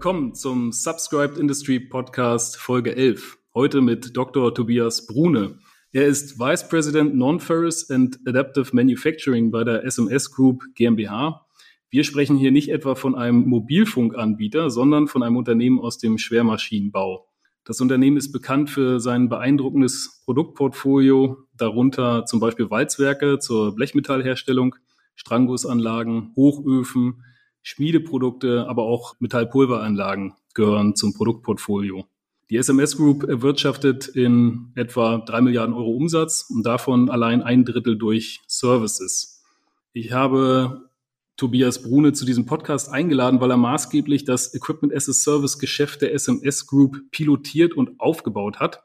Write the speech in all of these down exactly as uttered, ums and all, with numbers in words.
willkommen zum Subscribed Industry Podcast Folge elf. Heute mit Doktor Tobias Brune. Er ist Vice President Non-Ferrous and Adaptive Manufacturing bei der S M S Group GmbH. Wir sprechen hier nicht etwa von einem Mobilfunkanbieter, sondern von einem Unternehmen aus dem Schwermaschinenbau. Das Unternehmen ist bekannt für sein beeindruckendes Produktportfolio, darunter zum Beispiel Walzwerke zur Blechmetallherstellung, Strangusanlagen, Hochöfen, Schmiedeprodukte, aber auch Metallpulveranlagen gehören zum Produktportfolio. Die S M S Group erwirtschaftet in etwa drei Milliarden Euro Umsatz und davon allein ein Drittel durch Services. Ich habe Tobias Brune zu diesem Podcast eingeladen, weil er maßgeblich das Equipment-as-a-Service-Geschäft der S M S Group pilotiert und aufgebaut hat.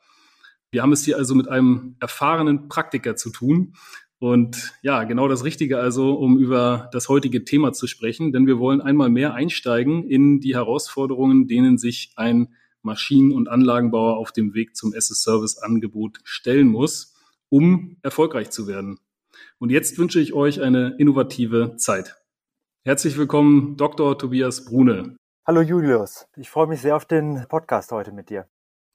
Wir haben es hier also mit einem erfahrenen Praktiker zu tun. Und ja, genau das Richtige also, um über das heutige Thema zu sprechen, denn wir wollen einmal mehr einsteigen in die Herausforderungen, denen sich ein Maschinen- und Anlagenbauer auf dem Weg zum As-a-Service-Angebot stellen muss, um erfolgreich zu werden. Und jetzt wünsche ich euch eine innovative Zeit. Herzlich willkommen, Doktor Tobias Brune. Hallo Julius, ich freue mich sehr auf den Podcast heute mit dir.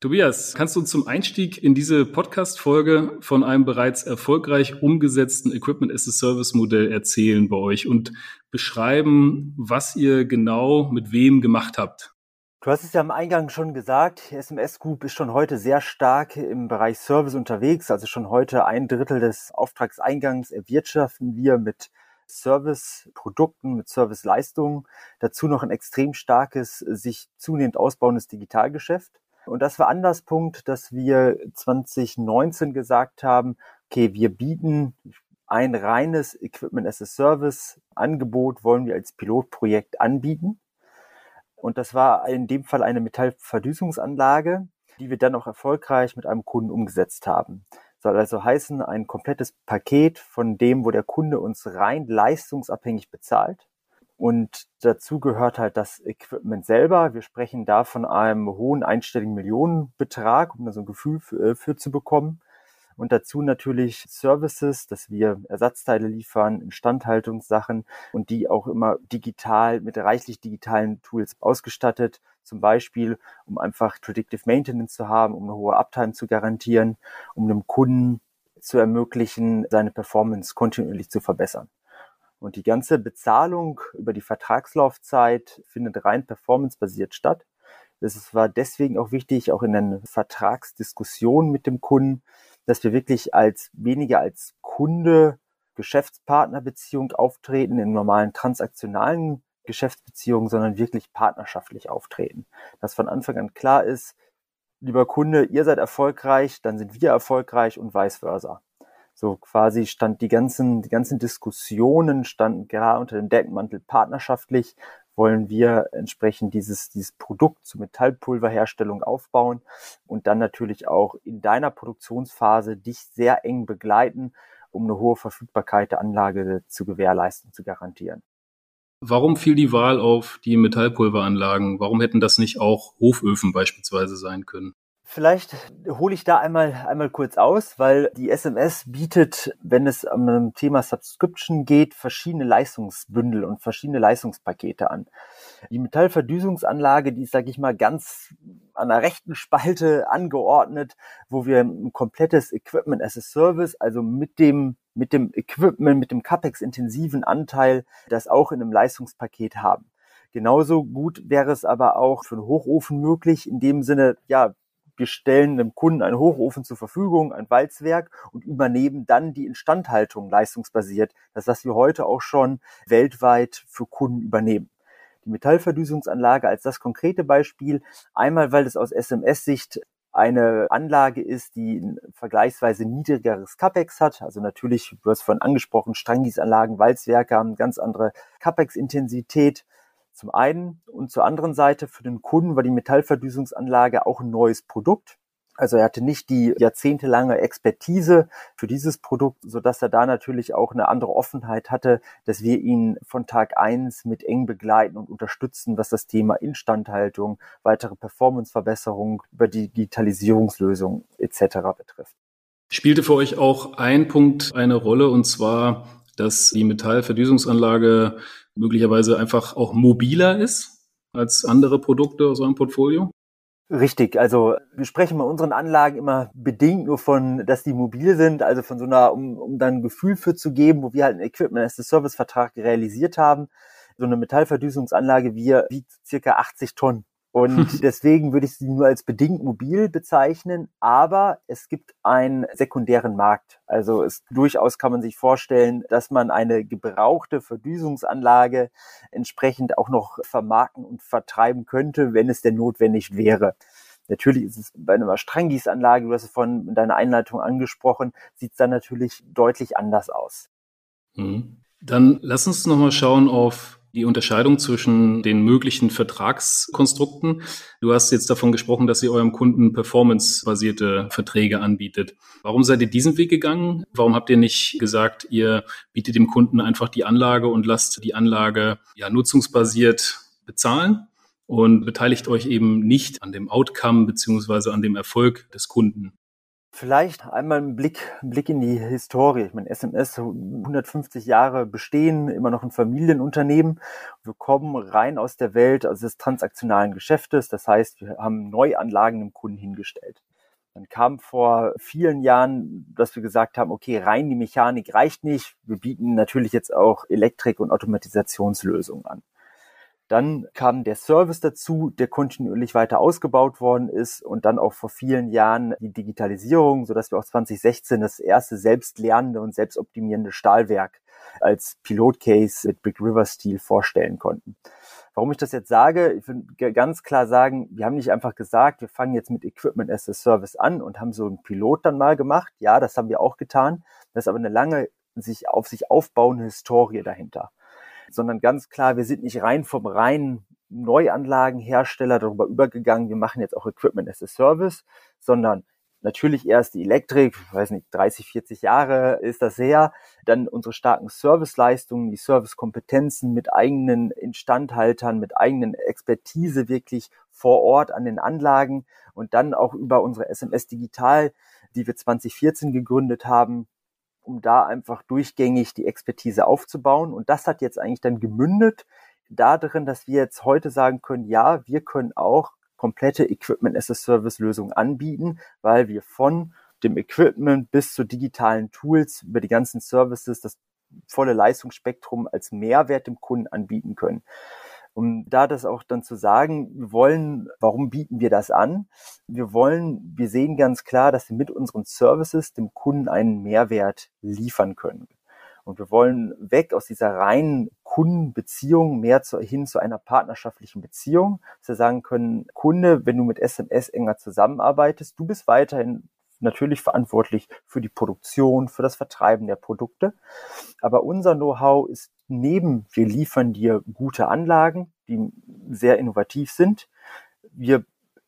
Tobias, kannst du uns zum Einstieg in diese Podcast-Folge von einem bereits erfolgreich umgesetzten Equipment-as-a-Service-Modell erzählen bei euch und beschreiben, was ihr genau mit wem gemacht habt? Du hast es ja am Eingang schon gesagt, die S M S Group ist schon heute sehr stark im Bereich Service unterwegs, also schon heute ein Drittel des Auftragseingangs erwirtschaften wir mit Service-Produkten, mit Serviceleistungen, dazu noch ein extrem starkes, sich zunehmend ausbauendes Digitalgeschäft. Und das war Anlasspunkt, dass wir zwanzig neunzehn gesagt haben, okay, wir bieten ein reines Equipment-as-a-Service-Angebot, wollen wir als Pilotprojekt anbieten. Und das war in dem Fall eine Metallverdüsungsanlage, die wir dann auch erfolgreich mit einem Kunden umgesetzt haben. Soll also heißen, ein komplettes Paket von dem, wo der Kunde uns rein leistungsabhängig bezahlt. Und dazu gehört halt das Equipment selber. Wir sprechen da von einem hohen einstelligen Millionenbetrag, um da so ein Gefühl für, für zu bekommen. Und dazu natürlich Services, dass wir Ersatzteile liefern, Instandhaltungssachen und die auch immer digital mit reichlich digitalen Tools ausgestattet. Zum Beispiel, um einfach Predictive Maintenance zu haben, um eine hohe Uptime zu garantieren, um dem Kunden zu ermöglichen, seine Performance kontinuierlich zu verbessern. Und die ganze Bezahlung über die Vertragslaufzeit findet rein performancebasiert statt. Das war deswegen auch wichtig, auch in den Vertragsdiskussionen mit dem Kunden, dass wir wirklich als weniger als Kunde-Geschäftspartnerbeziehung auftreten, in normalen transaktionalen Geschäftsbeziehungen, sondern wirklich partnerschaftlich auftreten. Dass von Anfang an klar ist, lieber Kunde, ihr seid erfolgreich, dann sind wir erfolgreich und vice versa. So quasi stand die ganzen, die ganzen Diskussionen standen gerade unter dem Deckmantel partnerschaftlich. Wollen wir entsprechend dieses, dieses Produkt zur Metallpulverherstellung aufbauen und dann natürlich auch in deiner Produktionsphase dich sehr eng begleiten, um eine hohe Verfügbarkeit der Anlage zu gewährleisten, zu garantieren. Warum fiel die Wahl auf die Metallpulveranlagen? Warum hätten das nicht auch Hochöfen beispielsweise sein können? Vielleicht hole ich da einmal einmal kurz aus, weil die S M S bietet, wenn es am Thema Subscription geht, verschiedene Leistungsbündel und verschiedene Leistungspakete an. Die Metallverdüsungsanlage, die ist, sage ich mal, ganz an der rechten Spalte angeordnet, wo wir ein komplettes Equipment as a Service, also mit dem mit dem Equipment, mit dem CapEx-intensiven Anteil, das auch in einem Leistungspaket haben. Genauso gut wäre es aber auch für einen Hochofen möglich, in dem Sinne, ja, wir stellen dem Kunden einen Hochofen zur Verfügung, ein Walzwerk und übernehmen dann die Instandhaltung leistungsbasiert. Das, was wir heute auch schon weltweit für Kunden übernehmen. Die Metallverdüsungsanlage als das konkrete Beispiel. Einmal, weil es aus S M S-Sicht eine Anlage ist, die ein vergleichsweise niedrigeres CapEx hat. Also natürlich, du hast vorhin angesprochen, Strangis-Anlagen, Walzwerke haben eine ganz andere CapEx-Intensität. Zum einen und zur anderen Seite für den Kunden war die Metallverdüsungsanlage auch ein neues Produkt. Also er hatte nicht die jahrzehntelange Expertise für dieses Produkt, sodass er da natürlich auch eine andere Offenheit hatte, dass wir ihn von Tag eins mit eng begleiten und unterstützen, was das Thema Instandhaltung, weitere Performanceverbesserung über Digitalisierungslösungen et cetera betrifft. Spielte für euch auch ein Punkt eine Rolle, und zwar, dass die Metallverdüsungsanlage möglicherweise einfach auch mobiler ist? als andere Produkte aus eurem Portfolio? Richtig, also wir sprechen bei unseren Anlagen immer bedingt nur von, dass die mobil sind, also von so einer, um, um dann ein Gefühl für zu geben, wo wir halt einen Equipment-as-a-Service-Vertrag realisiert haben. So eine Metallverdüsungsanlage wir wiegt circa achtzig Tonnen. Und deswegen würde ich sie nur als bedingt mobil bezeichnen, aber es gibt einen sekundären Markt. Also es, durchaus kann man sich vorstellen, dass man eine gebrauchte Verdüsungsanlage entsprechend auch noch vermarkten und vertreiben könnte, wenn es denn notwendig wäre. Natürlich ist es bei einer Strenggießanlage, du hast es vorhin in deiner Einleitung angesprochen, sieht es dann natürlich deutlich anders aus. Dann lass uns nochmal schauen auf die Unterscheidung zwischen den möglichen Vertragskonstrukten. Du hast jetzt davon gesprochen, dass ihr eurem Kunden performancebasierte Verträge anbietet. Warum seid ihr diesen Weg gegangen? Warum habt ihr nicht gesagt, ihr bietet dem Kunden einfach die Anlage und lasst die Anlage ja nutzungsbasiert bezahlen und beteiligt euch eben nicht an dem Outcome beziehungsweise an dem Erfolg des Kunden? Vielleicht einmal ein Blick, ein Blick in die Historie. Ich meine, S M S, hundertfünfzig Jahre bestehen, immer noch ein Familienunternehmen. Wir kommen rein aus der Welt also des transaktionalen Geschäftes. Das heißt, wir haben Neuanlagen dem Kunden hingestellt. Dann kam vor vielen Jahren, dass wir gesagt haben, okay, rein die Mechanik reicht nicht. Wir bieten natürlich jetzt auch Elektrik- und Automatisationslösungen an. Dann kam der Service dazu, der kontinuierlich weiter ausgebaut worden ist und dann auch vor vielen Jahren die Digitalisierung, sodass wir auch zwanzig sechzehn das erste selbstlernende und selbstoptimierende Stahlwerk als Pilotcase mit Big River Steel vorstellen konnten. Warum ich das jetzt sage, ich will ganz klar sagen, wir haben nicht einfach gesagt, wir fangen jetzt mit Equipment as a Service an und haben so einen Pilot dann mal gemacht. Ja, das haben wir auch getan. Das ist aber eine lange, sich auf sich aufbauende Historie dahinter. Sondern ganz klar, wir sind nicht rein vom reinen Neuanlagenhersteller darüber übergegangen, wir machen jetzt auch Equipment as a Service, sondern natürlich erst die Elektrik, ich weiß nicht, dreißig, vierzig Jahre ist das her, dann unsere starken Serviceleistungen, die Servicekompetenzen mit eigenen Instandhaltern, mit eigenen Expertise wirklich vor Ort an den Anlagen und dann auch über unsere S M S Digital, die wir zwanzig vierzehn gegründet haben, um da einfach durchgängig die Expertise aufzubauen. Und das hat jetzt eigentlich dann gemündet darin, dass wir jetzt heute sagen können, ja, wir können auch komplette Equipment-as-a-Service-Lösungen anbieten, weil wir von dem Equipment bis zu digitalen Tools über die ganzen Services das volle Leistungsspektrum als Mehrwert dem Kunden anbieten können. Um da das auch dann zu sagen, wir wollen, warum bieten wir das an? Wir wollen, wir sehen ganz klar, dass wir mit unseren Services dem Kunden einen Mehrwert liefern können. Und wir wollen weg aus dieser reinen Kundenbeziehung mehr zu, hin zu einer partnerschaftlichen Beziehung. Dass wir sagen können, Kunde, wenn du mit S M S enger zusammenarbeitest, du bist weiterhin natürlich verantwortlich für die Produktion, für das Vertreiben der Produkte. Aber unser Know-how ist neben, wir liefern dir gute Anlagen, die sehr innovativ sind. Wir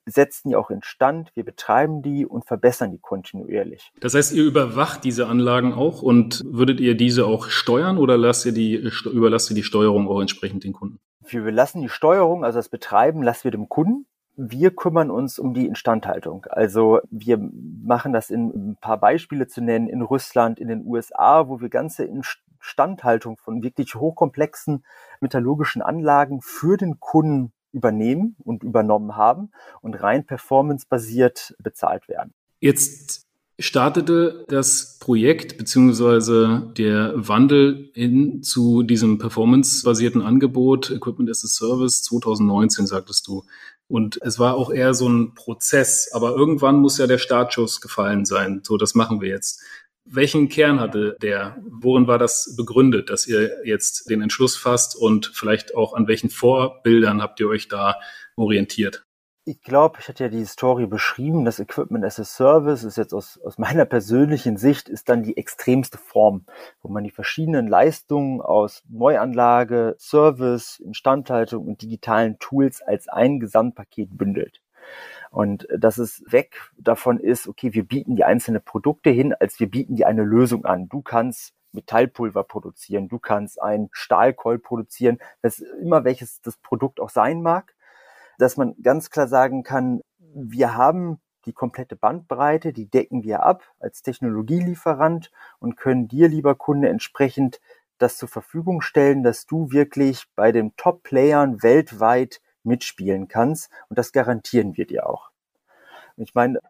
setzen die auch instand, wir betreiben die und verbessern die kontinuierlich. Das heißt, ihr überwacht diese Anlagen auch und würdet ihr diese auch steuern oder lasst ihr die, überlasst ihr die Steuerung auch entsprechend den Kunden? Wir überlassen die Steuerung, also das Betreiben, lassen wir dem Kunden. Wir kümmern uns um die Instandhaltung. Also wir machen das in ein paar Beispiele zu nennen, in Russland, in den U S A, wo wir ganze Instandhaltung von wirklich hochkomplexen metallurgischen Anlagen für den Kunden übernehmen und übernommen haben und rein performancebasiert bezahlt werden. Jetzt startete das Projekt beziehungsweise der Wandel hin zu diesem performancebasierten Angebot Equipment as a Service zwanzig neunzehn, sagtest du. Und es war auch eher so ein Prozess, aber irgendwann muss ja der Startschuss gefallen sein. So, das machen wir jetzt. Welchen Kern hatte der? Worin war das begründet, dass ihr jetzt den Entschluss fasst und vielleicht auch an welchen Vorbildern habt ihr euch da orientiert? Ich glaube, ich hatte ja die Historie beschrieben, das Equipment as a Service ist jetzt aus, aus meiner persönlichen Sicht ist dann die extremste Form, wo man die verschiedenen Leistungen aus Neuanlage, Service, Instandhaltung und digitalen Tools als ein Gesamtpaket bündelt. Und dass es weg davon ist, okay, wir bieten die einzelnen Produkte hin, als wir bieten dir eine Lösung an. Du kannst Metallpulver produzieren, du kannst einen Stahlkeul produzieren, das immer welches das Produkt auch sein mag. Dass man ganz klar sagen kann, wir haben die komplette Bandbreite, die decken wir ab als Technologielieferant und können dir, lieber Kunde, entsprechend das zur Verfügung stellen, dass du wirklich bei den Top-Playern weltweit mitspielen kannst. Und das garantieren wir dir auch. Ich meine,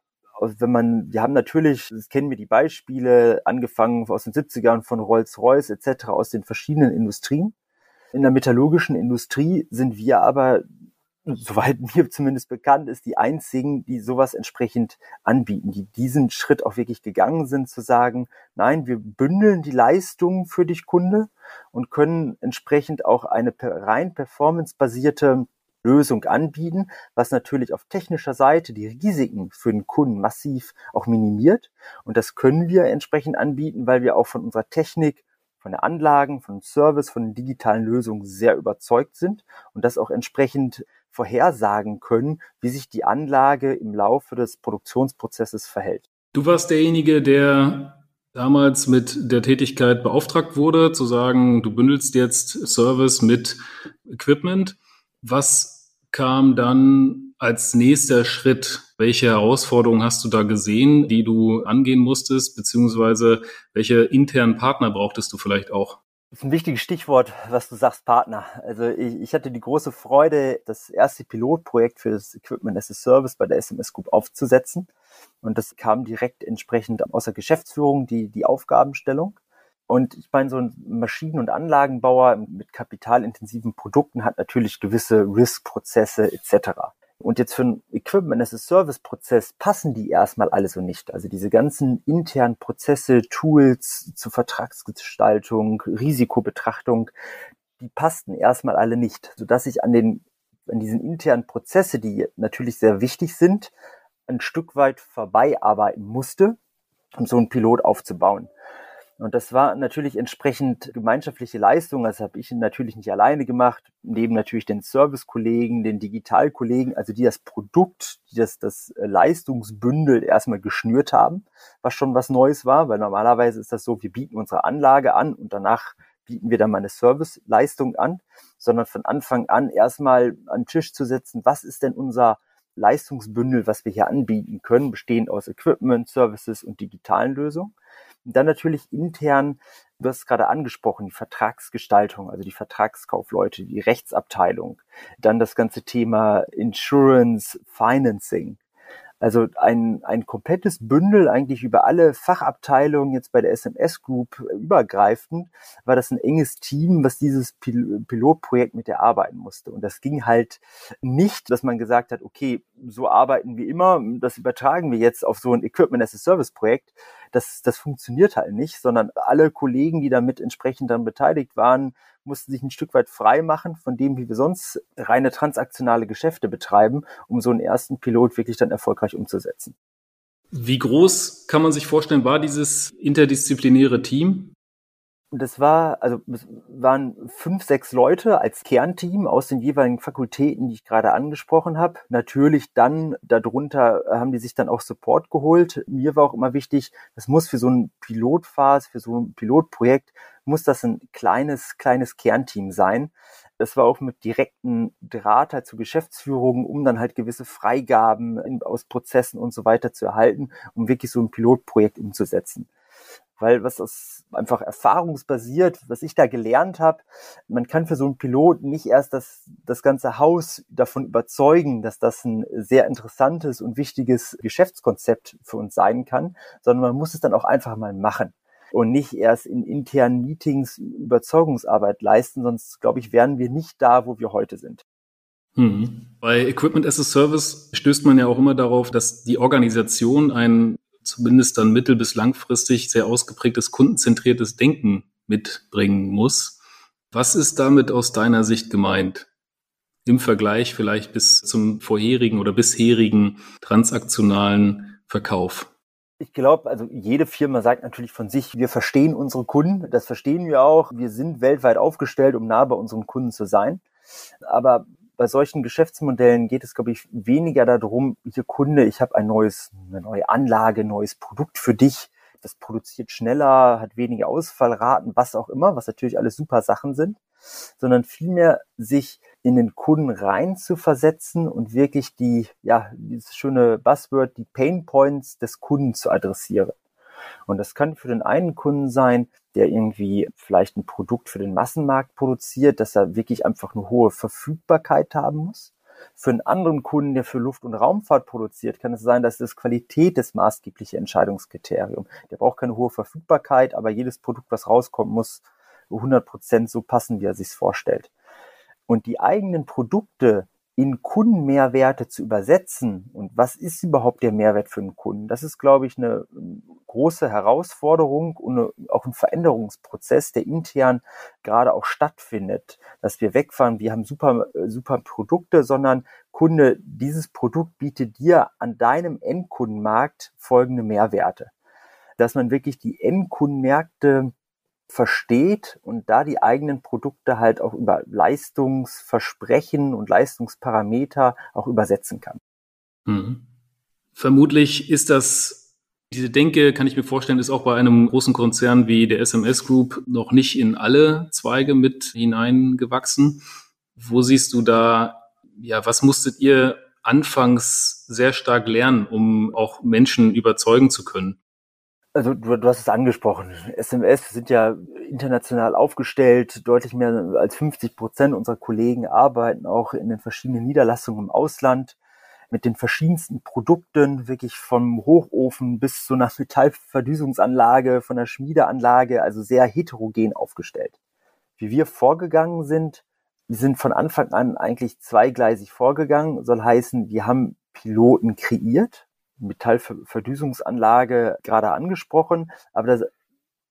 wenn man, wir haben natürlich, das kennen wir die Beispiele, angefangen aus den siebzigern von Rolls-Royce et cetera aus den verschiedenen Industrien. In der metallurgischen Industrie sind wir aber, soweit mir zumindest bekannt ist, die einzigen, die sowas entsprechend anbieten, die diesen Schritt auch wirklich gegangen sind, zu sagen, nein, wir bündeln die Leistung für dich, Kunde, und können entsprechend auch eine rein performancebasierte Lösung anbieten, was natürlich auf technischer Seite die Risiken für den Kunden massiv auch minimiert. Und das können wir entsprechend anbieten, weil wir auch von unserer Technik, von den Anlagen, von Service, von den digitalen Lösungen sehr überzeugt sind und das auch entsprechend vorhersagen können, wie sich die Anlage im Laufe des Produktionsprozesses verhält. Du warst derjenige, der damals mit der Tätigkeit beauftragt wurde, zu sagen, du bündelst jetzt Service mit Equipment. Was kam dann als nächster Schritt? Welche Herausforderungen hast du da gesehen, die du angehen musstest, beziehungsweise welche internen Partner brauchtest du vielleicht auch? Das ist ein wichtiges Stichwort, was du sagst, Partner. Also ich, ich hatte die große Freude, das erste Pilotprojekt für das Equipment as a Service bei der S M S Group aufzusetzen. Und das kam direkt entsprechend aus der Geschäftsführung, die, die Aufgabenstellung. Und ich meine, so ein Maschinen- und Anlagenbauer mit kapitalintensiven Produkten hat natürlich gewisse Risk-Prozesse et cetera. Und jetzt für einen Equipment-as-a-Service-Prozess passen die erstmal alle so nicht. Also diese ganzen internen Prozesse, Tools zur Vertragsgestaltung, Risikobetrachtung, die passten erstmal alle nicht, sodass ich an den, an diesen internen Prozesse, die natürlich sehr wichtig sind, ein Stück weit vorbeiarbeiten musste, um so einen Pilot aufzubauen. Und das war natürlich entsprechend gemeinschaftliche Leistung. Das habe ich natürlich nicht alleine gemacht, neben natürlich den Service-Kollegen, den Digital-Kollegen, also die das Produkt, die das, das Leistungsbündel erstmal geschnürt haben, was schon was Neues war, weil normalerweise ist das so, wir bieten unsere Anlage an und danach bieten wir dann mal eine Serviceleistung an, sondern von Anfang an erstmal an den Tisch zu setzen, was ist denn unser Leistungsbündel, was wir hier anbieten können, bestehend aus Equipment, Services und digitalen Lösungen. Und dann natürlich intern, du hast es gerade angesprochen, die Vertragsgestaltung, also die Vertragskaufleute, die Rechtsabteilung, dann das ganze Thema Insurance, Financing. Also ein, ein komplettes Bündel eigentlich über alle Fachabteilungen jetzt bei der S M S Group übergreifend, war das ein enges Team, was dieses Pil- Pilotprojekt mit erarbeiten musste. Und das ging halt nicht, dass man gesagt hat, okay, so arbeiten wir immer, das übertragen wir jetzt auf so ein Equipment-as-a-Service-Projekt. Das, das funktioniert halt nicht, sondern alle Kollegen, die damit entsprechend dann beteiligt waren, mussten sich ein Stück weit frei machen von dem, wie wir sonst reine transaktionale Geschäfte betreiben, um so einen ersten Pilot wirklich dann erfolgreich umzusetzen. Wie groß kann man sich vorstellen, war dieses interdisziplinäre Team? Das war, also es waren fünf, sechs Leute als Kernteam aus den jeweiligen Fakultäten, die ich gerade angesprochen habe. Natürlich dann, darunter haben die sich dann auch Support geholt. Mir war auch immer wichtig, das muss für so eine Pilotphase, für so ein Pilotprojekt, muss das ein kleines, kleines Kernteam sein. Das war auch mit direkten Draht halt zur Geschäftsführung, um dann halt gewisse Freigaben in, aus Prozessen und so weiter zu erhalten, um wirklich so ein Pilotprojekt umzusetzen. Weil was ist einfach erfahrungsbasiert, was ich da gelernt habe, man kann für so einen Piloten nicht erst das, das ganze Haus davon überzeugen, dass das ein sehr interessantes und wichtiges Geschäftskonzept für uns sein kann, sondern man muss es dann auch einfach mal machen und nicht erst in internen Meetings Überzeugungsarbeit leisten, sonst, glaube ich, wären wir nicht da, wo wir heute sind. Hm. Bei Equipment as a Service stößt man ja auch immer darauf, dass die Organisation ein zumindest dann mittel- bis langfristig sehr ausgeprägtes kundenzentriertes Denken mitbringen muss. Was ist damit aus deiner Sicht gemeint? Im Vergleich vielleicht bis zum vorherigen oder bisherigen transaktionalen Verkauf? Ich glaube, also jede Firma sagt natürlich von sich, wir verstehen unsere Kunden, das verstehen wir auch. Wir sind weltweit aufgestellt, um nah bei unseren Kunden zu sein. Aber bei solchen Geschäftsmodellen geht es, glaube ich, weniger darum, hier Kunde, ich habe ein neues, eine neue Anlage, neues Produkt für dich, das produziert schneller, hat weniger Ausfallraten, was auch immer, was natürlich alles super Sachen sind, sondern vielmehr sich in den Kunden rein zu versetzen und wirklich die, ja, dieses schöne Buzzword, die Pain Points des Kunden zu adressieren. Und das kann für den einen Kunden sein, der irgendwie vielleicht ein Produkt für den Massenmarkt produziert, dass er wirklich einfach eine hohe Verfügbarkeit haben muss. Für einen anderen Kunden, der für Luft- und Raumfahrt produziert, kann es sein, dass das Qualität das maßgebliche Entscheidungskriterium. Der braucht keine hohe Verfügbarkeit, aber jedes Produkt, was rauskommt, muss hundert Prozent so passen, wie er sich es vorstellt. Und die eigenen Produkte in Kundenmehrwerte zu übersetzen und was ist überhaupt der Mehrwert für einen Kunden, das ist, glaube ich, eine große Herausforderung und eine, auch ein Veränderungsprozess, der intern gerade auch stattfindet, dass wir wegfahren, wir haben super, super Produkte, sondern Kunde, dieses Produkt bietet dir an deinem Endkundenmarkt folgende Mehrwerte. Dass man wirklich die Endkundenmärkte versteht und da die eigenen Produkte halt auch über Leistungsversprechen und Leistungsparameter auch übersetzen kann. Mhm. Vermutlich ist das, diese Denke, kann ich mir vorstellen, ist auch bei einem großen Konzern wie der S M S Group noch nicht in alle Zweige mit hineingewachsen. Wo siehst du da, ja, was musstet ihr anfangs sehr stark lernen, um auch Menschen überzeugen zu können? Also du, du hast es angesprochen. S M S sind ja international aufgestellt. Deutlich mehr als fünfzig Prozent unserer Kollegen arbeiten auch in den verschiedenen Niederlassungen im Ausland mit den verschiedensten Produkten, wirklich vom Hochofen bis zu einer Metallverdüsungsanlage, von der Schmiedeanlage, also sehr heterogen aufgestellt. Wie wir vorgegangen sind, wir sind von Anfang an eigentlich zweigleisig vorgegangen. Soll heißen, wir haben Piloten kreiert. Metallverdüsungsanlage gerade angesprochen, aber das,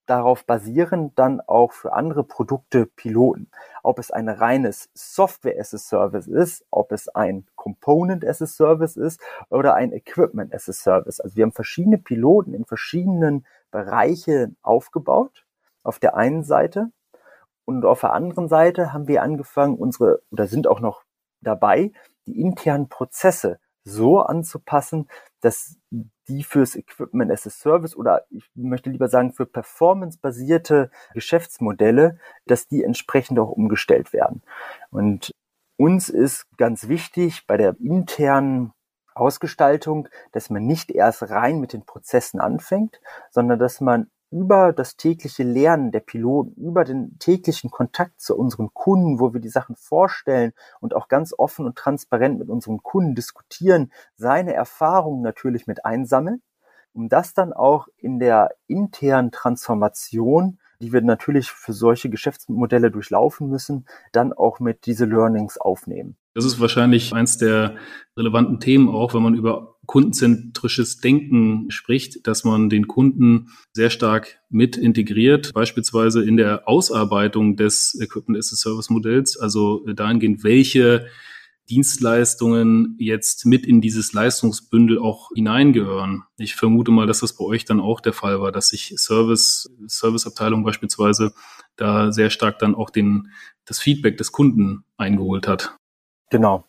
darauf basierend dann auch für andere Produkte Piloten. Ob es ein reines Software as a Service ist, ob es ein Component as a Service ist oder ein Equipment as a Service. Also wir haben verschiedene Piloten in verschiedenen Bereichen aufgebaut, auf der einen Seite, und auf der anderen Seite haben wir angefangen, unsere, oder sind auch noch dabei, die internen Prozesse so anzupassen, dass die fürs Equipment as a Service oder ich möchte lieber sagen für performance-basierte Geschäftsmodelle, dass die entsprechend auch umgestellt werden. Und uns ist ganz wichtig bei der internen Ausgestaltung, dass man nicht erst rein mit den Prozessen anfängt, sondern dass man über das tägliche Lernen der Piloten, über den täglichen Kontakt zu unseren Kunden, wo wir die Sachen vorstellen und auch ganz offen und transparent mit unseren Kunden diskutieren, seine Erfahrungen natürlich mit einsammeln, um das dann auch in der internen Transformation, die wir natürlich für solche Geschäftsmodelle durchlaufen müssen, dann auch mit diese Learnings aufnehmen. Das ist wahrscheinlich eins der relevanten Themen auch, wenn man über kundenzentrisches Denken spricht, dass man den Kunden sehr stark mit integriert, beispielsweise in der Ausarbeitung des Equipment-as-a-Service-Modells, also dahingehend, welche Dienstleistungen jetzt mit in dieses Leistungsbündel auch hineingehören. Ich vermute mal, dass das bei euch dann auch der Fall war, dass sich Service, Serviceabteilung beispielsweise da sehr stark dann auch den, das Feedback des Kunden eingeholt hat. Genau.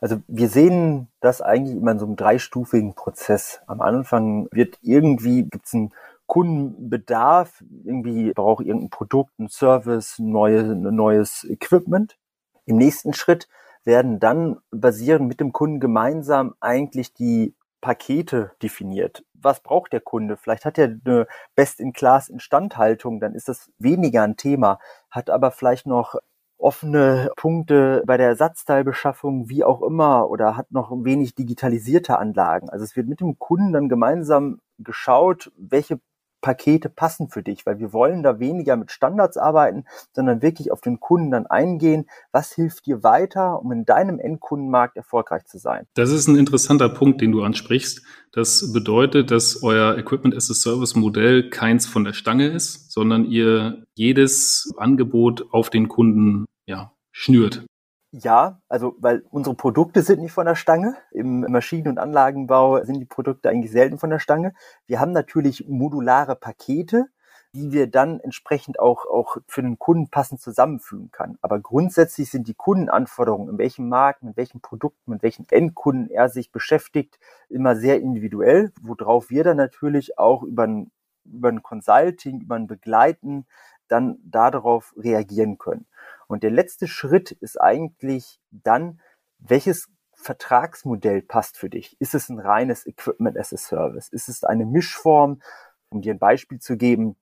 Also wir sehen das eigentlich immer in so einem dreistufigen Prozess. Am Anfang wird irgendwie, gibt's einen Kundenbedarf, irgendwie braucht irgendein Produkt, ein Service, ein neues, ein neues Equipment. Im nächsten Schritt werden dann basierend mit dem Kunden gemeinsam eigentlich die Pakete definiert. Was braucht der Kunde? Vielleicht hat er eine Best-in-Class-Instandhaltung, dann ist das weniger ein Thema, hat aber vielleicht noch offene Punkte bei der Ersatzteilbeschaffung, wie auch immer, oder hat noch wenig digitalisierte Anlagen. Also es wird mit dem Kunden dann gemeinsam geschaut, welche Pakete passen für dich, weil wir wollen da weniger mit Standards arbeiten, sondern wirklich auf den Kunden dann eingehen, was hilft dir weiter, um in deinem Endkundenmarkt erfolgreich zu sein. Das ist ein interessanter Punkt, den du ansprichst. Das bedeutet, dass euer Equipment-as-a-Service-Modell keins von der Stange ist, sondern ihr jedes Angebot auf den Kunden, ja, schnürt. Ja, also weil unsere Produkte sind nicht von der Stange. Im Maschinen- und Anlagenbau sind die Produkte eigentlich selten von der Stange. Wir haben natürlich modulare Pakete, die wir dann entsprechend auch, auch für den Kunden passend zusammenfügen können. Aber grundsätzlich sind die Kundenanforderungen, in welchem Markt, mit welchen Produkten, mit welchen Endkunden er sich beschäftigt, immer sehr individuell, worauf wir dann natürlich auch über ein, über ein Consulting, über ein Begleiten dann darauf reagieren können. Und der letzte Schritt ist eigentlich dann, welches Vertragsmodell passt für dich? Ist es ein reines Equipment as a Service? Ist es eine Mischform? Um dir ein Beispiel zu geben,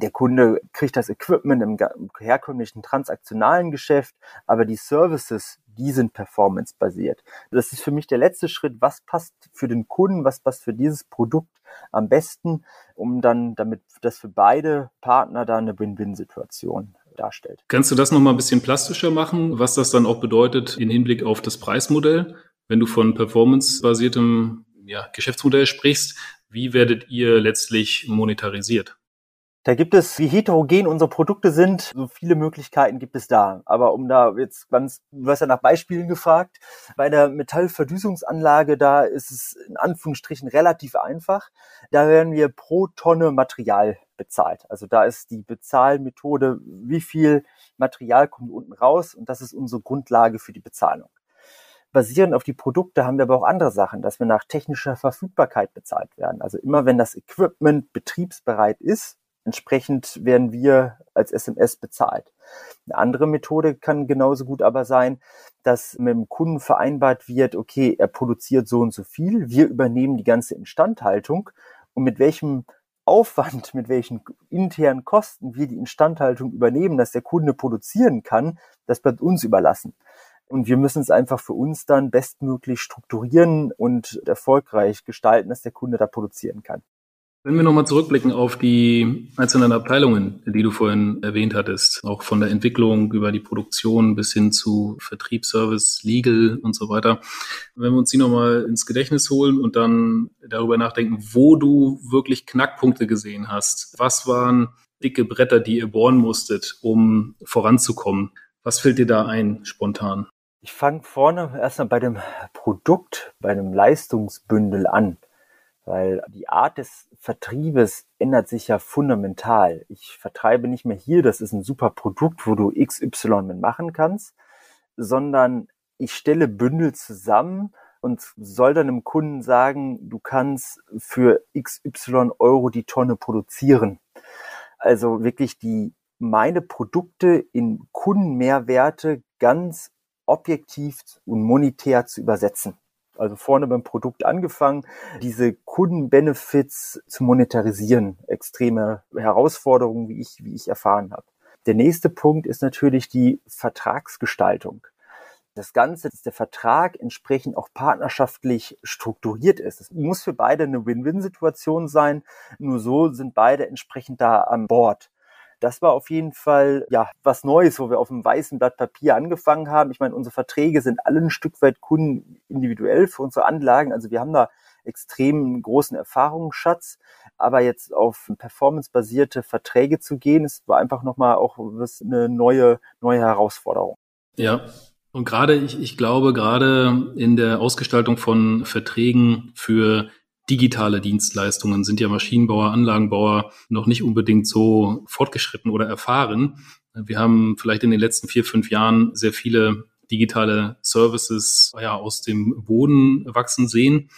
der Kunde kriegt das Equipment im herkömmlichen transaktionalen Geschäft, aber die Services, die sind performancebasiert. Das ist für mich der letzte Schritt, was passt für den Kunden, was passt für dieses Produkt am besten, um dann, damit das für beide Partner da eine Win-Win-Situation darstellt. Kannst du das nochmal ein bisschen plastischer machen, was das dann auch bedeutet im Hinblick auf das Preismodell? Wenn du von performancebasiertem ja, Geschäftsmodell sprichst, wie werdet ihr letztlich monetarisiert? Da gibt es, wie heterogen unsere Produkte sind, so viele Möglichkeiten gibt es da. Aber um da jetzt ganz, du hast ja nach Beispielen gefragt, bei der Metallverdüsungsanlage, da ist es in Anführungsstrichen relativ einfach. Da werden wir pro Tonne Material bezahlt. Also da ist die Bezahlmethode, wie viel Material kommt unten raus, und das ist unsere Grundlage für die Bezahlung. Basierend auf die Produkte haben wir aber auch andere Sachen, dass wir nach technischer Verfügbarkeit bezahlt werden. Also immer wenn das Equipment betriebsbereit ist, entsprechend werden wir als S M S bezahlt. Eine andere Methode kann genauso gut aber sein, dass mit dem Kunden vereinbart wird, okay, er produziert so und so viel, wir übernehmen die ganze Instandhaltung, und mit welchem Aufwand, mit welchen internen Kosten wir die Instandhaltung übernehmen, dass der Kunde produzieren kann, das bleibt uns überlassen. Und wir müssen es einfach für uns dann bestmöglich strukturieren und erfolgreich gestalten, dass der Kunde da produzieren kann. Wenn wir nochmal zurückblicken auf die einzelnen Abteilungen, die du vorhin erwähnt hattest, auch von der Entwicklung über die Produktion bis hin zu Vertriebsservice, Legal und so weiter. Wenn wir uns die nochmal ins Gedächtnis holen und dann darüber nachdenken, wo du wirklich Knackpunkte gesehen hast, was waren dicke Bretter, die ihr bohren musstet, um voranzukommen? Was fällt dir da ein spontan? Ich fange vorne erstmal bei dem Produkt, bei dem Leistungsbündel an. Weil die Art des Vertriebes ändert sich ja fundamental. Ich vertreibe nicht mehr hier, das ist ein super Produkt, wo du X Y mit machen kannst, sondern ich stelle Bündel zusammen und soll dann dem Kunden sagen, du kannst für X Y Euro die Tonne produzieren. Also wirklich die, meine Produkte in Kundenmehrwerte ganz objektiv und monetär zu übersetzen. Also vorne beim Produkt angefangen, diese Kundenbenefits zu monetarisieren. Extreme Herausforderungen, wie ich, wie ich erfahren habe. Der nächste Punkt ist natürlich die Vertragsgestaltung. Das Ganze, dass der Vertrag entsprechend auch partnerschaftlich strukturiert ist. Es muss für beide eine Win-Win-Situation sein. Nur so sind beide entsprechend da an Bord. Das war auf jeden Fall ja was Neues, wo wir auf einem weißen Blatt Papier angefangen haben. Ich meine, unsere Verträge sind alle ein Stück weit kundenindividuell für unsere Anlagen. Also wir haben da extrem großen Erfahrungsschatz. Aber jetzt auf performancebasierte Verträge zu gehen, ist einfach nochmal auch eine neue, neue Herausforderung. Ja, und gerade, ich, ich glaube, gerade in der Ausgestaltung von Verträgen für digitale Dienstleistungen sind ja Maschinenbauer, Anlagenbauer noch nicht unbedingt so fortgeschritten oder erfahren. Wir haben vielleicht in den letzten vier, fünf Jahren sehr viele digitale Services ja, aus dem Boden wachsen sehen.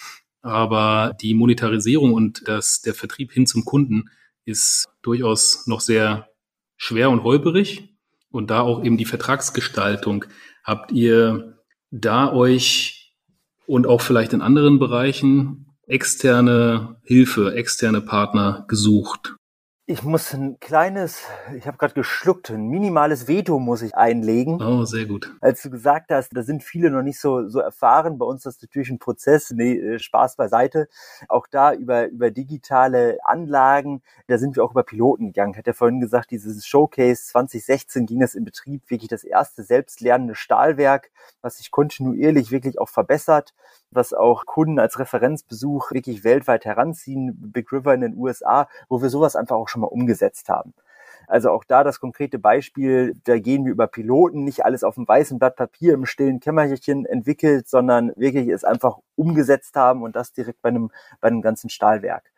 Aber die Monetarisierung und das, der Vertrieb hin zum Kunden ist durchaus noch sehr schwer und holperig. Und da auch eben die Vertragsgestaltung. Habt ihr da euch und auch vielleicht in anderen Bereichen externe Hilfe, externe Partner gesucht? Ich muss ein kleines, ich habe gerade geschluckt, ein minimales Veto muss ich einlegen. Oh, sehr gut. Als du gesagt hast, da sind viele noch nicht so so erfahren. Bei uns ist das natürlich ein Prozess. Nee, Spaß beiseite. Auch da über über digitale Anlagen, da sind wir auch über Piloten gegangen. Hat ja vorhin gesagt, dieses Showcase zwanzig sechzehn ging das in Betrieb. Wirklich das erste selbstlernende Stahlwerk, was sich kontinuierlich wirklich auch verbessert, was auch Kunden als Referenzbesuch wirklich weltweit heranziehen, Big River in den U S A, wo wir sowas einfach auch schon mal umgesetzt haben. Also auch da das konkrete Beispiel, da gehen wir über Piloten, nicht alles auf dem weißen Blatt Papier im stillen Kämmerchen entwickelt, sondern wirklich es einfach umgesetzt haben und das direkt bei einem, bei einem ganzen Stahlwerk.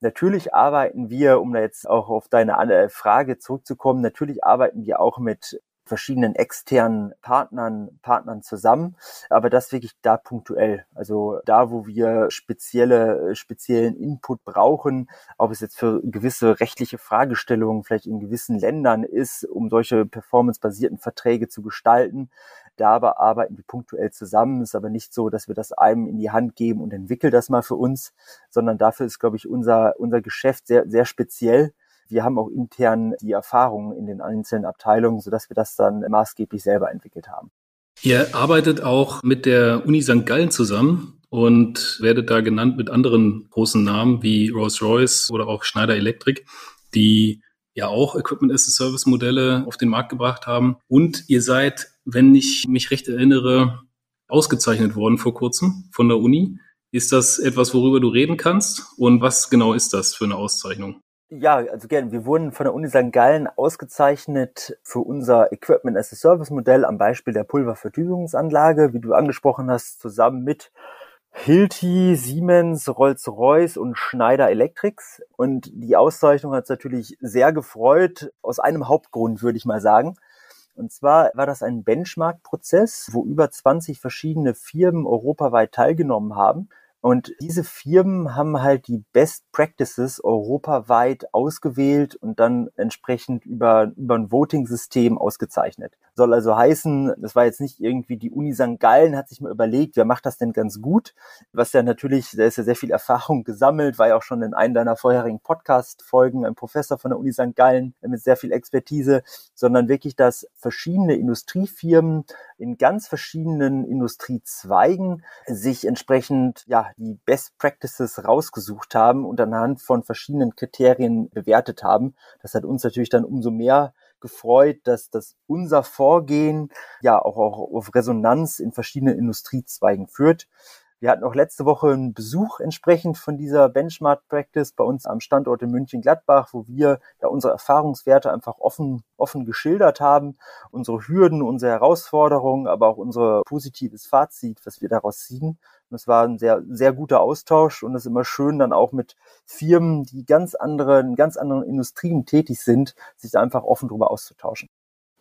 Natürlich arbeiten wir, um da jetzt auch auf deine Frage zurückzukommen, natürlich arbeiten wir auch mit verschiedenen externen Partnern, Partnern zusammen, aber das wirklich da punktuell. Also da, wo wir spezielle, speziellen Input brauchen, ob es jetzt für gewisse rechtliche Fragestellungen vielleicht in gewissen Ländern ist, um solche performancebasierten Verträge zu gestalten, da aber arbeiten wir punktuell zusammen. Ist aber nicht so, dass wir das einem in die Hand geben und entwickeln das mal für uns, sondern dafür ist, glaube ich, unser, unser Geschäft sehr, sehr speziell. Wir haben auch intern die Erfahrungen in den einzelnen Abteilungen, sodass wir das dann maßgeblich selber entwickelt haben. Ihr arbeitet auch mit der Uni Sankt Gallen zusammen und werdet da genannt mit anderen großen Namen wie Rolls-Royce oder auch Schneider Electric, die ja auch Equipment-as-a-Service-Modelle auf den Markt gebracht haben. Und ihr seid, wenn ich mich recht erinnere, ausgezeichnet worden vor kurzem von der Uni. Ist das etwas, worüber du reden kannst? Und was genau ist das für eine Auszeichnung? Ja, also gerne. Wir wurden von der Uni Sankt Gallen ausgezeichnet für unser Equipment-as-a-Service-Modell am Beispiel der Pulververdünnungsanlage, wie du angesprochen hast, zusammen mit Hilti, Siemens, Rolls-Royce und Schneider Electrics. Und die Auszeichnung hat uns natürlich sehr gefreut, aus einem Hauptgrund, würde ich mal sagen. Und zwar war das ein Benchmark-Prozess, wo über zwanzig verschiedene Firmen europaweit teilgenommen haben. Und diese Firmen haben halt die Best Practices europaweit ausgewählt und dann entsprechend über, über ein Voting-System ausgezeichnet. Soll also heißen, das war jetzt nicht irgendwie die Uni Sankt Gallen hat sich mal überlegt, wer macht das denn ganz gut? Was ja natürlich, da ist ja sehr viel Erfahrung gesammelt, war ja auch schon in einem deiner vorherigen Podcast-Folgen ein Professor von der Uni Sankt Gallen mit sehr viel Expertise, sondern wirklich, dass verschiedene Industriefirmen in ganz verschiedenen Industriezweigen sich entsprechend, ja, die Best Practices rausgesucht haben und anhand von verschiedenen Kriterien bewertet haben. Das hat uns natürlich dann umso mehr gefreut, dass, dass unser Vorgehen ja auch, auch auf Resonanz in verschiedenen Industriezweigen führt. Wir hatten auch letzte Woche einen Besuch entsprechend von dieser Benchmark Practice bei uns am Standort in München-Gladbach, wo wir ja unsere Erfahrungswerte einfach offen, offen geschildert haben, unsere Hürden, unsere Herausforderungen, aber auch unser positives Fazit, was wir daraus ziehen. Und es war ein sehr, sehr guter Austausch und es ist immer schön, dann auch mit Firmen, die ganz andere, in ganz anderen Industrien tätig sind, sich da einfach offen drüber auszutauschen.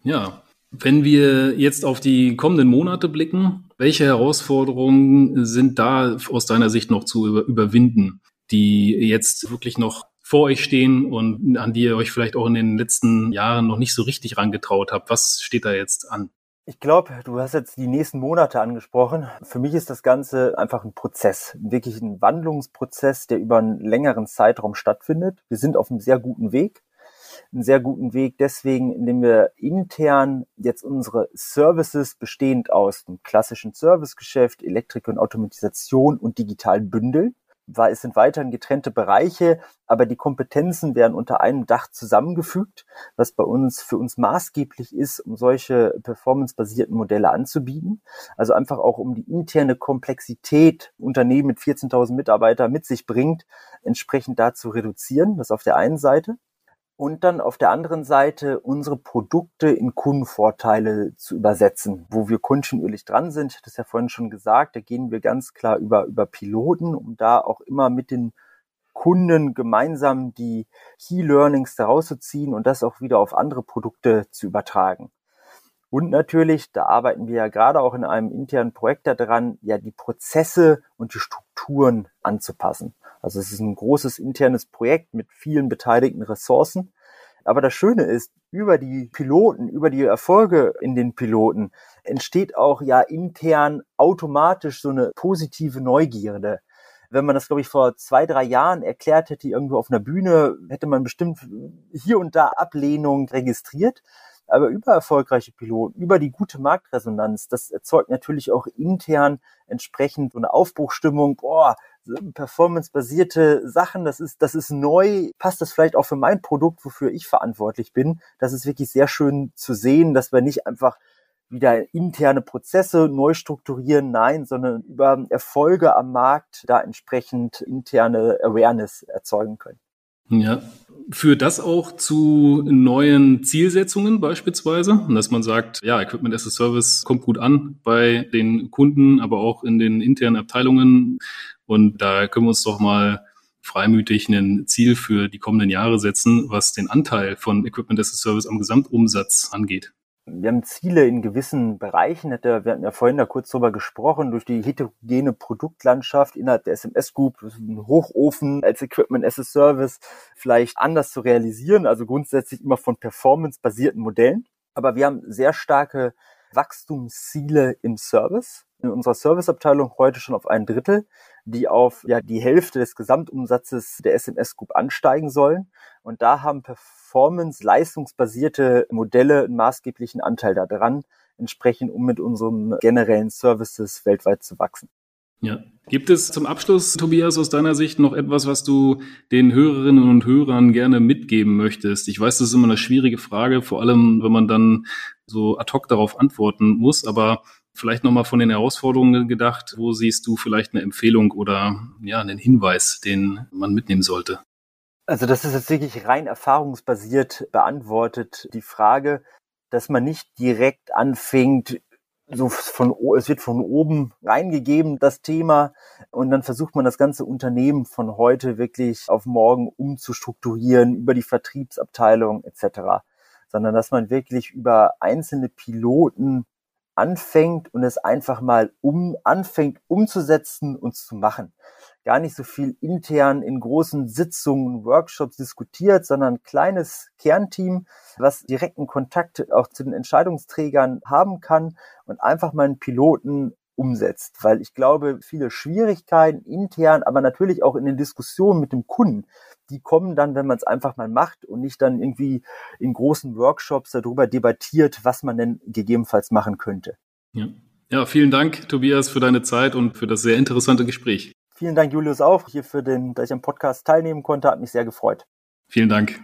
Ja. Wenn wir jetzt auf die kommenden Monate blicken, welche Herausforderungen sind da aus deiner Sicht noch zu überwinden, die jetzt wirklich noch vor euch stehen und an die ihr euch vielleicht auch in den letzten Jahren noch nicht so richtig rangetraut habt? Was steht da jetzt an? Ich glaube, du hast jetzt die nächsten Monate angesprochen. Für mich ist das Ganze einfach ein Prozess, wirklich ein Wandlungsprozess, der über einen längeren Zeitraum stattfindet. Wir sind auf einem sehr guten Weg. einen sehr guten Weg deswegen, indem wir intern jetzt unsere Services bestehend aus dem klassischen Servicegeschäft, Elektrik und Automatisation und digital bündeln. Es sind weiterhin getrennte Bereiche, aber die Kompetenzen werden unter einem Dach zusammengefügt, was bei uns für uns maßgeblich ist, um solche performancebasierten Modelle anzubieten. Also einfach auch, um die interne Komplexität, Unternehmen mit vierzehntausend Mitarbeitern mit sich bringt, entsprechend da zu reduzieren, das auf der einen Seite. Und dann auf der anderen Seite unsere Produkte in Kundenvorteile zu übersetzen, wo wir kontinuierlich dran sind. Das ist ja vorhin schon gesagt, da gehen wir ganz klar über, über Piloten, um da auch immer mit den Kunden gemeinsam die Key Learnings daraus zu ziehen und das auch wieder auf andere Produkte zu übertragen. Und natürlich, da arbeiten wir ja gerade auch in einem internen Projekt daran, ja die Prozesse und die Strukturen anzupassen. Also es ist ein großes internes Projekt mit vielen beteiligten Ressourcen. Aber das Schöne ist, über die Piloten, über die Erfolge in den Piloten entsteht auch ja intern automatisch so eine positive Neugierde. Wenn man das, glaube ich, vor zwei, drei Jahren erklärt hätte, irgendwo auf einer Bühne, hätte man bestimmt hier und da Ablehnung registriert. Aber über erfolgreiche Piloten, über die gute Marktresonanz, das erzeugt natürlich auch intern entsprechend so eine Aufbruchstimmung. Boah, performancebasierte Sachen, das ist, das ist neu. Passt das vielleicht auch für mein Produkt, wofür ich verantwortlich bin? Das ist wirklich sehr schön zu sehen, dass wir nicht einfach wieder interne Prozesse neu strukturieren, nein, sondern über Erfolge am Markt da entsprechend interne Awareness erzeugen können. Ja, führt das auch zu neuen Zielsetzungen beispielsweise? Dass man sagt, ja, Equipment as a Service kommt gut an bei den Kunden, aber auch in den internen Abteilungen. Und da können wir uns doch mal freimütig ein Ziel für die kommenden Jahre setzen, was den Anteil von Equipment as a Service am Gesamtumsatz angeht. Wir haben Ziele in gewissen Bereichen, wir hatten ja vorhin da kurz drüber gesprochen, durch die heterogene Produktlandschaft innerhalb der S M S Group, einen Hochofen als Equipment as a Service vielleicht anders zu realisieren, also grundsätzlich immer von performance-basierten Modellen. Aber wir haben sehr starke Wachstumsziele im Service, in unserer Serviceabteilung heute schon auf ein Drittel, die auf ja die Hälfte des Gesamtumsatzes der S M S Group ansteigen sollen. Und da haben performance-leistungsbasierte Modelle einen maßgeblichen Anteil daran, entsprechend um mit unserem generellen Services weltweit zu wachsen. Ja. Gibt es zum Abschluss, Tobias, aus deiner Sicht noch etwas, was du den Hörerinnen und Hörern gerne mitgeben möchtest? Ich weiß, das ist immer eine schwierige Frage, vor allem, wenn man dann so ad hoc darauf antworten muss, aber vielleicht nochmal von den Herausforderungen gedacht, wo siehst du vielleicht eine Empfehlung oder ja, einen Hinweis, den man mitnehmen sollte? Also das ist jetzt wirklich rein erfahrungsbasiert beantwortet, die Frage, dass man nicht direkt anfängt, so von, es wird von oben reingegeben, das Thema, und dann versucht man das ganze Unternehmen von heute wirklich auf morgen umzustrukturieren über die Vertriebsabteilung et cetera, sondern dass man wirklich über einzelne Piloten anfängt und es einfach mal um anfängt umzusetzen und zu machen. Gar nicht so viel intern in großen Sitzungen, Workshops diskutiert, sondern ein kleines Kernteam, was direkten Kontakt auch zu den Entscheidungsträgern haben kann und einfach mal einen Piloten umsetzt. Weil ich glaube, viele Schwierigkeiten intern, aber natürlich auch in den Diskussionen mit dem Kunden, die kommen dann, wenn man es einfach mal macht und nicht dann irgendwie in großen Workshops darüber debattiert, was man denn gegebenenfalls machen könnte. Ja, ja, vielen Dank, Tobias, für deine Zeit und für das sehr interessante Gespräch. Vielen Dank, Julius, auch hier für den, dass ich am Podcast teilnehmen konnte. Hat mich sehr gefreut. Vielen Dank.